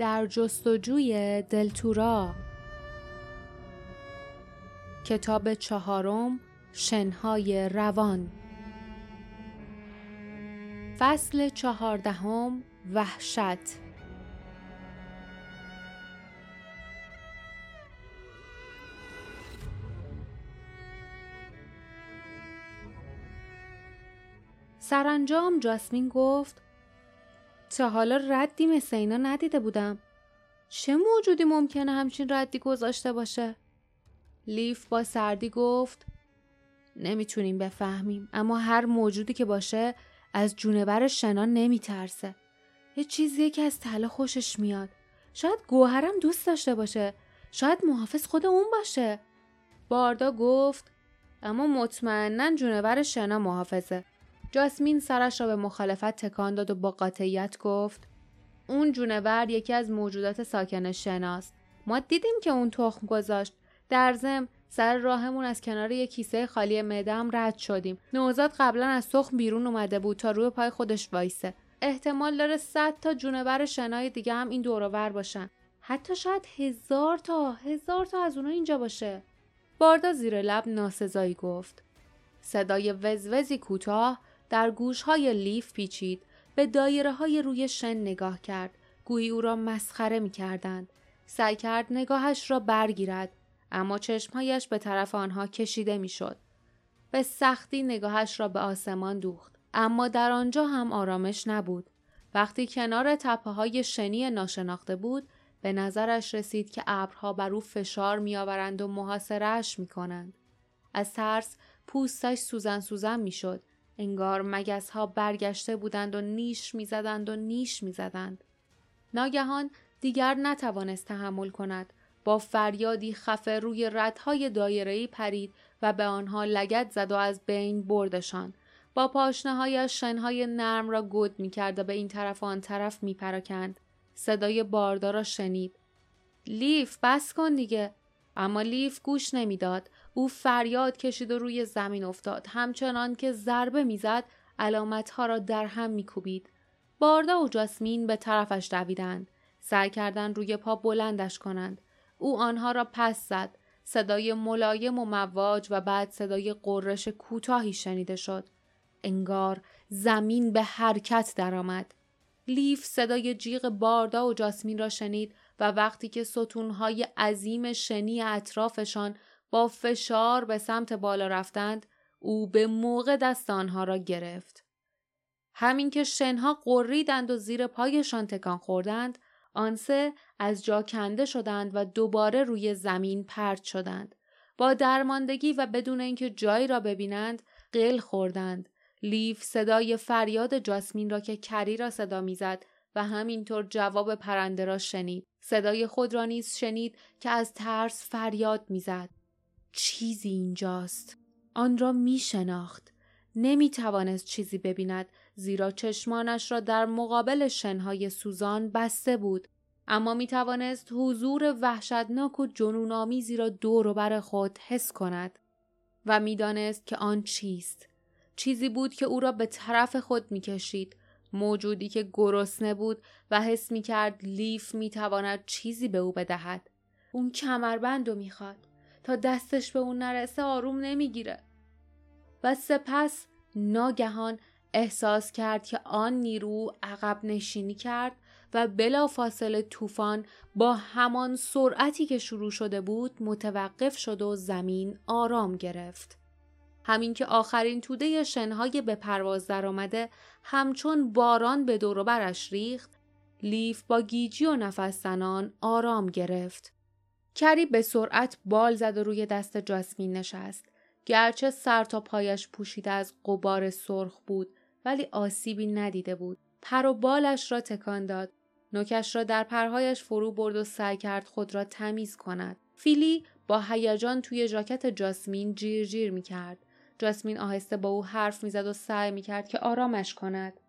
در جستجوی دلتورا. کتاب چهارم، شنهای روان، فصل 14، وحشت. سرانجام جاسمین گفت: تا حالا ردی مثل اینا ندیده بودم. چه موجودی ممکنه همچین ردی گذاشته باشه؟ لیف با سردی گفت: نمیتونیم بفهمیم، اما هر موجودی که باشه از جونور شنا نمیترسه. یه چیزیه که از طلا خوشش میاد. شاید گوهرم دوست داشته باشه. شاید محافظ خود اون باشه. باردا گفت: اما مطمئناً جونور شنا محافظه. جاسمین سرش را به مخالفت تکان داد و با قاطعیت گفت: اون جونور یکی از موجودات ساکن شناست. ما دیدیم که اون تخم گذاشت. در ضمن سر راهمون از کنار یک کیسه خالی معده رد شدیم. نوزاد قبلا از تخم بیرون اومده بود تا روی پای خودش وایسه. احتمال داره 100 تا جونور شنای دیگه هم این دور و بر باشن. حتی شاید 1000 تا از اونها اینجا باشه. باردا زیر لب ناسزایی گفت. صدای وزوزی کوتاه در گوش‌های لیف پیچید. به دایره‌های روی شن نگاه کرد، گویی او را مسخره می‌کردند. سعی کرد نگاهش را برگیرد، اما چشم‌هایش به طرف آنها کشیده می‌شد. به سختی نگاهش را به آسمان دوخت، اما در آنجا هم آرامش نبود. وقتی کنار تپه‌های شنی ناشناخته بود، به نظرش رسید که ابرها بر او فشار می‌آورند و محاصره‌اش می‌کنند. از ترس پوستش سوزن می‌شد. انگار مگس‌ها برگشته بودند و نیش می‌زدند. ناگهان دیگر نتوانست تحمل کند. با فریادی خفه روی ردهای دایره‌ای پرید و به آنها لگد زد و از بین بردشان. با پاشنه‌هایش شن‌های نرم را گود می‌کرد و به این طرف و آن طرف می‌پراکند. صدای باردا را شنید: لیف، بس کن دیگه. اما لیف گوش نمی‌داد. او فریاد کشید و روی زمین افتاد. همچنان که ضربه میزد، علامتها را در هم میکوبید. باردا و جاسمین به طرفش دویدند. سعی کردند روی پا بلندش کنند. او آنها را پس زد. صدای ملایم و مواج و بعد صدای قررش کوتاهی شنیده شد. انگار زمین به حرکت درآمد. لیف صدای جیغ باردا و جاسمین را شنید و وقتی که ستونهای عظیم شنی اطرافشان با فشار به سمت بالا رفتند، او به موقع دست آنها را گرفت. همین که شنها قریدند و زیر پایشان تکان خوردند، آن سه از جا کنده شدند و دوباره روی زمین پرت شدند. با درماندگی و بدون اینکه جایی را ببینند، قل خوردند. لیف صدای فریاد جاسمین را که کری را صدا می‌زد و همینطور جواب پرنده را شنید. صدای خود را نیز شنید که از ترس فریاد می‌زد. چیزی اینجاست. آن را می شناخت. نمی توانست چیزی ببیند، زیرا چشمانش را در مقابل شنهای سوزان بسته بود، اما می توانست حضور وحشتناک و جنون‌آمیزی را دور و بر خود حس کند و می دانست که آن چیست. چیزی بود که او را به طرف خود می کشید. موجودی که گرسنه بود و حس می کرد لیف می تواند چیزی به او بدهد. اون کمربند رو می خواد. تا دستش به اون نرسه آروم نمیگیره. و سپس ناگهان احساس کرد که آن نیرو عقب نشینی کرد و بلافاصله طوفان با همان سرعتی که شروع شده بود متوقف شد و زمین آرام گرفت. همین که آخرین توده شنهای به پرواز درآمده همچون باران به دور و برش ریخت، لیف با گیجی و نفس زنان آرام گرفت. کری به سرعت بال زد و روی دست جاسمین نشست. گرچه سر تا پایش پوشیده از غبار سرخ بود، ولی آسیبی ندیده بود. پر و بالش را تکان داد. نوکش را در پرهایش فرو برد و سعی کرد خود را تمیز کند. فیلی با هیجان توی ژاکت جاسمین جیر جیر می کرد. جاسمین آهسته با او حرف می زد و سعی می کرد که آرامش کند.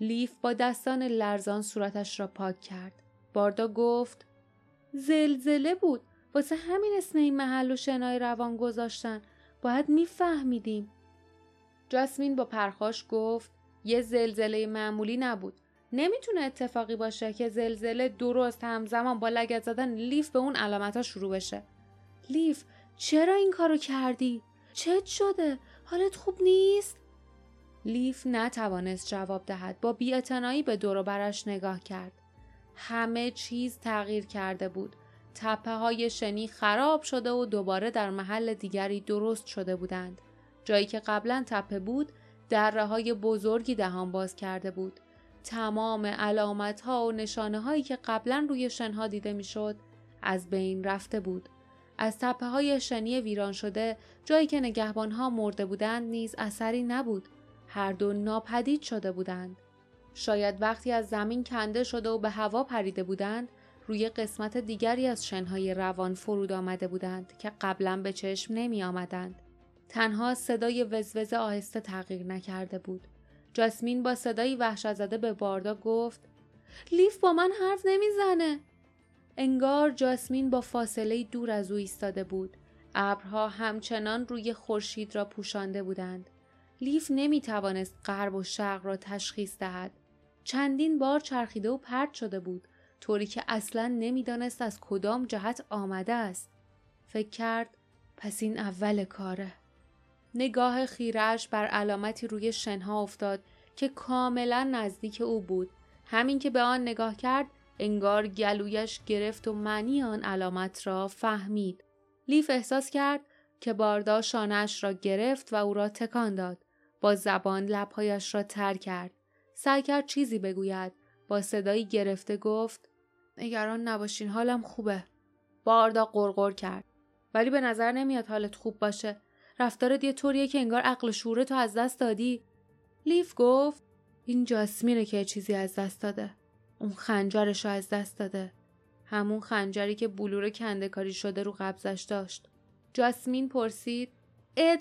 لیف با دستان لرزان صورتش را پاک کرد. باردا گفت: زلزله بود. واسه همین اسم این محل و شنای روان گذاشتن. باید میفهمیدیم. جاسمین با پرخاش گفت: یه زلزله معمولی نبود. نمیتونه اتفاقی باشه که زلزله درست همزمان با لگد زدن لیف به اون علامت‌ها شروع بشه. لیف، چرا این کارو کردی؟ چت شده؟ حالت خوب نیست؟ لیف نتوانست جواب دهد. با بی‌اعتنایی به دور و برش نگاه کرد. همه چیز تغییر کرده بود. تپه‌های شنی خراب شده و دوباره در محل دیگری درست شده بودند. جایی که قبلا تپه بود، دره‌های بزرگی دهان باز کرده بود. تمام علامت‌ها و نشانه‌هایی که قبلا روی شنها دیده می‌شد، از بین رفته بود. از تپه‌های شنی ویران شده، جایی که نگهبان‌ها مرده بودند، نیز اثری نبود. هر دو ناپدید شده بودند. شاید وقتی از زمین کنده شده و به هوا پریده بودند، روی قسمت دیگری از شنهای روان فرود آمده بودند که قبلا به چشم نمی آمدند. تنها صدای وزوز آهسته تغییر نکرده بود. جاسمین با صدایی وحشت‌زده به باردا گفت: لیف با من حرف نمیزنه. انگار جاسمین با فاصله دور از او ایستاده بود. ابرها همچنان روی خورشید را پوشانده بودند. لیف نمیتوانست غرب و شرق را تشخیص دهد. چندین بار چرخیده و پرت شده بود، طوری که اصلاً نمیدانست از کدام جهت آمده است. فکر کرد پس این اول کاره. نگاه خیره‌اش بر علامتی روی شنها افتاد که کاملا نزدیک او بود. همین که به آن نگاه کرد، انگار گلویش گرفت و معنی آن علامت را فهمید. لیف احساس کرد که باردا شانه‌اش را گرفت و او را تکان داد. با زبان لب‌هایش را تر کرد. سعی کرد چیزی بگوید. با صدایی گرفته گفت: نگران نباشین، حالم خوبه. باردا غرغر کرد: ولی به نظر نمیاد حالت خوب باشه. رفتارت یه طوریه که انگار عقل و شعورتو از دست دادی. لیف گفت: این جاسمینه که چیزی از دست داده. اون خنجرشو از دست داده. همون خنجری که بلور کنده‌کاری شده رو قبضش داشت. جاسمین پرسید: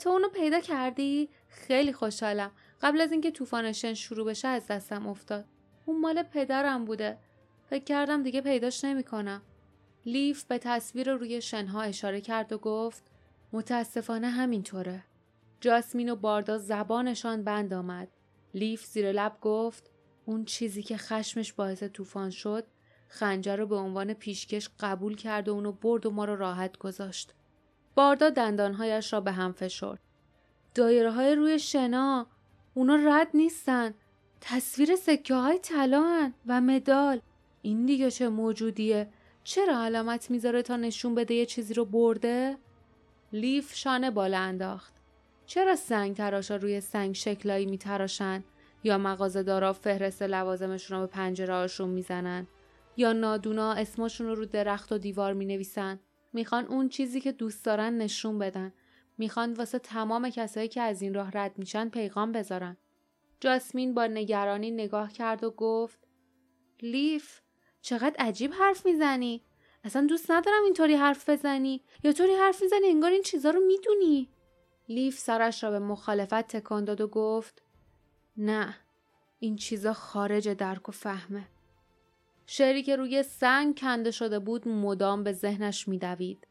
تو اونو پیدا کردی؟ خیلی خوشحالم. قبل از اینکه طوفان شن شروع بشه از دستم افتاد. اون مال پدرم بوده. فکر کردم دیگه پیداش نمی‌کنم. لیف به تصویر روی شنها اشاره کرد و گفت: متاسفانه همینطوره. جاسمین و باردا زبانشان بند آمد. لیف زیر لب گفت: اون چیزی که خشمش باعث طوفان شد، خنجر رو به عنوان پیشکش قبول کرد و اونو برد و ما رو راحت گذاشت. باردا دندانهایش را به هم فشرد. دایره‌های روی شنا، اونا رد نیستن. تصویر سکه‌های طلا و مدال، این دیگه چه موجودیه؟ چرا علامت میذاره تا نشون بده یه چیزی رو برده؟ لیف شانه بالا انداخت. چرا سنگ تراشا روی سنگ شکلایی میتراشن؟ یا مغازه‌دارا فهرست لوازمشون رو به پنجره‌هاشون میزنن؟ یا نادونا اسمشون رو درخت و دیوار مینویسن؟ میخوان اون چیزی که دوست دارن نشون بدن. میخوان واسه تمام کسایی که از این راه رد میشن پیغام بذارن. جاسمین با نگرانی نگاه کرد و گفت: لیف، چقدر عجیب حرف میزنی. اصلا دوست ندارم اینطوری حرف بزنی. یا طوری حرف میزنی انگار این چیزا رو میدونی. لیف سرش را به مخالفت تکان داد و گفت: نه، این چیزا خارج درک و فهمه. شعری که روی سنگ کنده شده بود مدام به ذهنش میدوید.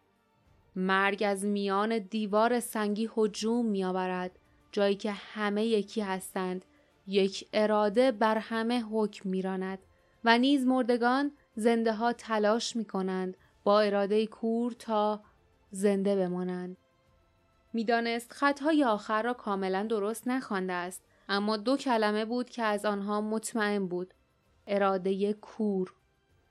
مرگ از میان دیوار سنگی هجوم میآورد، جایی که همه یکی هستند. یک اراده بر همه حکم میراند و نیز مردگان زنده ها تلاش می کنند با اراده کور تا زنده بمانند. میدانست خطهای آخر را کاملا درست نخوانده است، اما دو کلمه بود که از آنها مطمئن بود: اراده کور.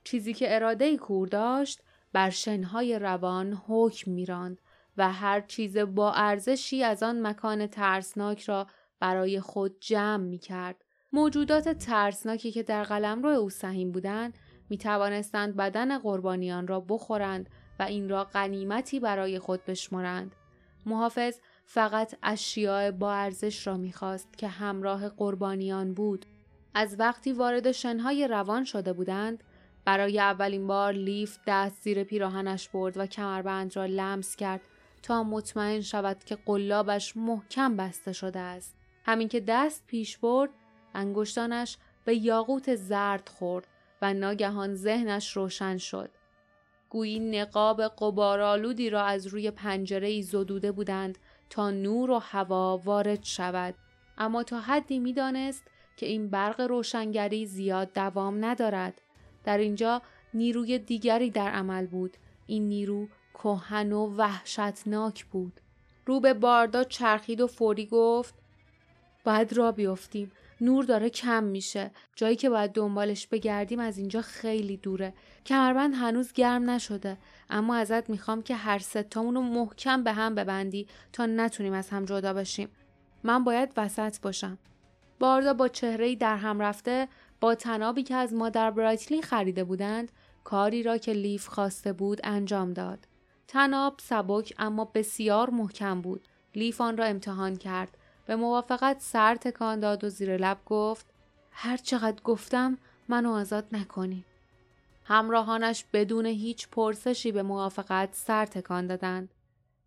چیزی که اراده کور داشت بر شنهای روان حکم می‌راند و هر چیز با ارزشی از آن مکان ترسناک را برای خود جمع می‌کرد. موجودات ترسناکی که در قلمرو او سهیم بودند می توانستند بدن قربانیان را بخورند و این را غنیمتی برای خود بشمارند. محافظ فقط اشیاء با ارزش را می خواست که همراه قربانیان بود. از وقتی وارد شنهای روان شده بودند، برای اولین بار لیف دست زیر پیراهنش برد و کمربند را لمس کرد تا مطمئن شود که قلابش محکم بسته شده است. همین که دست پیش برد، انگشتانش به یاقوت زرد خورد و ناگهان ذهنش روشن شد. گویی نقاب غبارآلودی را از روی پنجره‌ای زدوده بودند تا نور و هوا وارد شود. اما تا حدی می‌دانست که این برق روشنگری زیاد دوام ندارد. در اینجا نیروی دیگری در عمل بود. این نیرو کهن و وحشتناک بود. رو به باردا چرخید و فوری گفت باید را بیافتیم. نور داره کم میشه. جایی که باید دنبالش بگردیم از اینجا خیلی دوره. کمربند هنوز گرم نشده. اما ازت میخوام که هر ستامونو محکم به هم ببندی تا نتونیم از هم جدا بشیم. من باید وسط باشم. باردا با چهره‌ای در هم رفته با تنابی که از مادر برایتلی خریده بودند کاری را که لیف خواسته بود انجام داد. تناب سبک اما بسیار محکم بود. لیف آن را امتحان کرد. به موافقت سر تکان داد و زیر لب گفت هر چقدر گفتم منو آزاد نکنی. همراهانش بدون هیچ پرسشی به موافقت سر تکان دادند.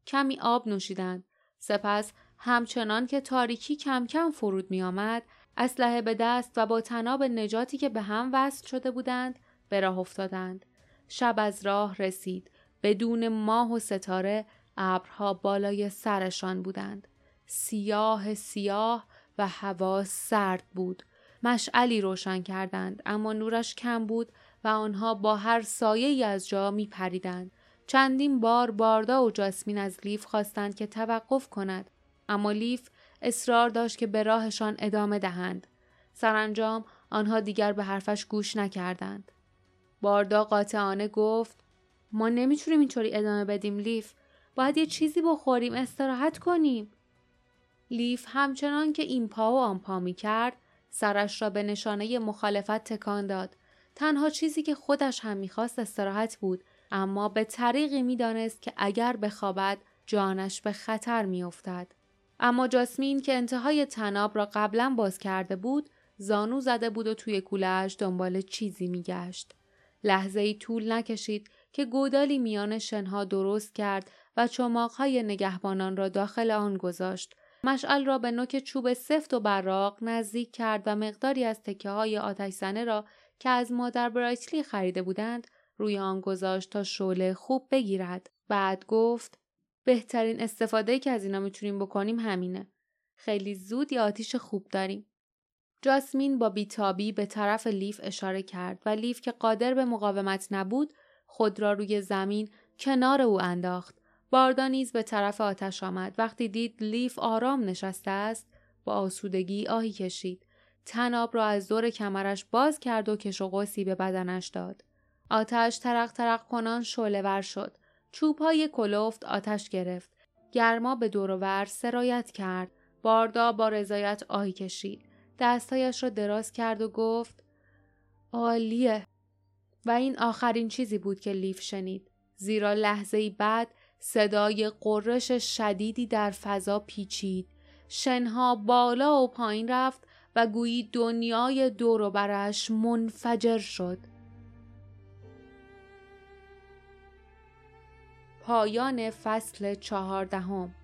کمی آب نوشیدند. سپس همچنان که تاریکی کم کم فرود می آمد، اسلحه به دست و با تناب نجاتی که به هم وصل شده بودند، به راه افتادند. شب از راه رسید. بدون ماه و ستاره، ابرها بالای سرشان بودند. سیاه سیاه و هوا سرد بود. مشعلی روشن کردند، اما نورش کم بود و آنها با هر سایه‌ای از جا می پریدند. چندین بار باردا و جاسمین از لیف خواستند که توقف کند، اما لیف اصرار داشت که به راهشان ادامه دهند. سرانجام آنها دیگر به حرفش گوش نکردند. باردا قاطعانه گفت ما نمیتونیم اینطوری ادامه بدیم لیف. باید یه چیزی بخوریم، استراحت کنیم. لیف همچنان که این پا و آن پا می کرد سرش را به نشانه مخالفت تکان داد. تنها چیزی که خودش هم میخواست استراحت بود، اما به طریقی میدانست که اگر بخوابد جانش به خطر میافتد. اما جاسمین که انتهای تناب را قبلا باز کرده بود زانو زده بود و توی کوله‌اش دنبال چیزی میگشت. لحظه‌ای طول نکشید که گودالی میان شنها درست کرد و چماقهای نگهبانان را داخل آن گذاشت. مشعل را به نوک چوب سفت و براق نزدیک کرد و مقداری از تکه‌های آتشزنه را که از مادر برایتلی خریده بودند روی آن گذاشت تا شعله خوب بگیرد. بعد گفت بهترین استفاده‌ای که از اینا میتونیم بکنیم همینه. خیلی زود یه آتیش خوب داریم. جاسمین با بیتابی به طرف لیف اشاره کرد و لیف که قادر به مقاومت نبود خود را روی زمین کنار او انداخت. باردا نیز به طرف آتش آمد. وقتی دید لیف آرام نشسته است با آسودگی آهی کشید. تناب را از دور کمرش باز کرد و کش و قوسی به بدنش داد. آتش ترق ترق کنان شعله ور شد. چوب‌های کلفت آتش گرفت. گرما به دور و بر سرایت کرد. باردا با رضایت آهی کشید. دستایش را دراز کرد و گفت عالیه. و این آخرین چیزی بود که لیف شنید، زیرا لحظه‌ای بعد صدای قرش شدیدی در فضا پیچید. شنها بالا و پایین رفت و گویی دنیای دور و برش منفجر شد. پایان فصل 14.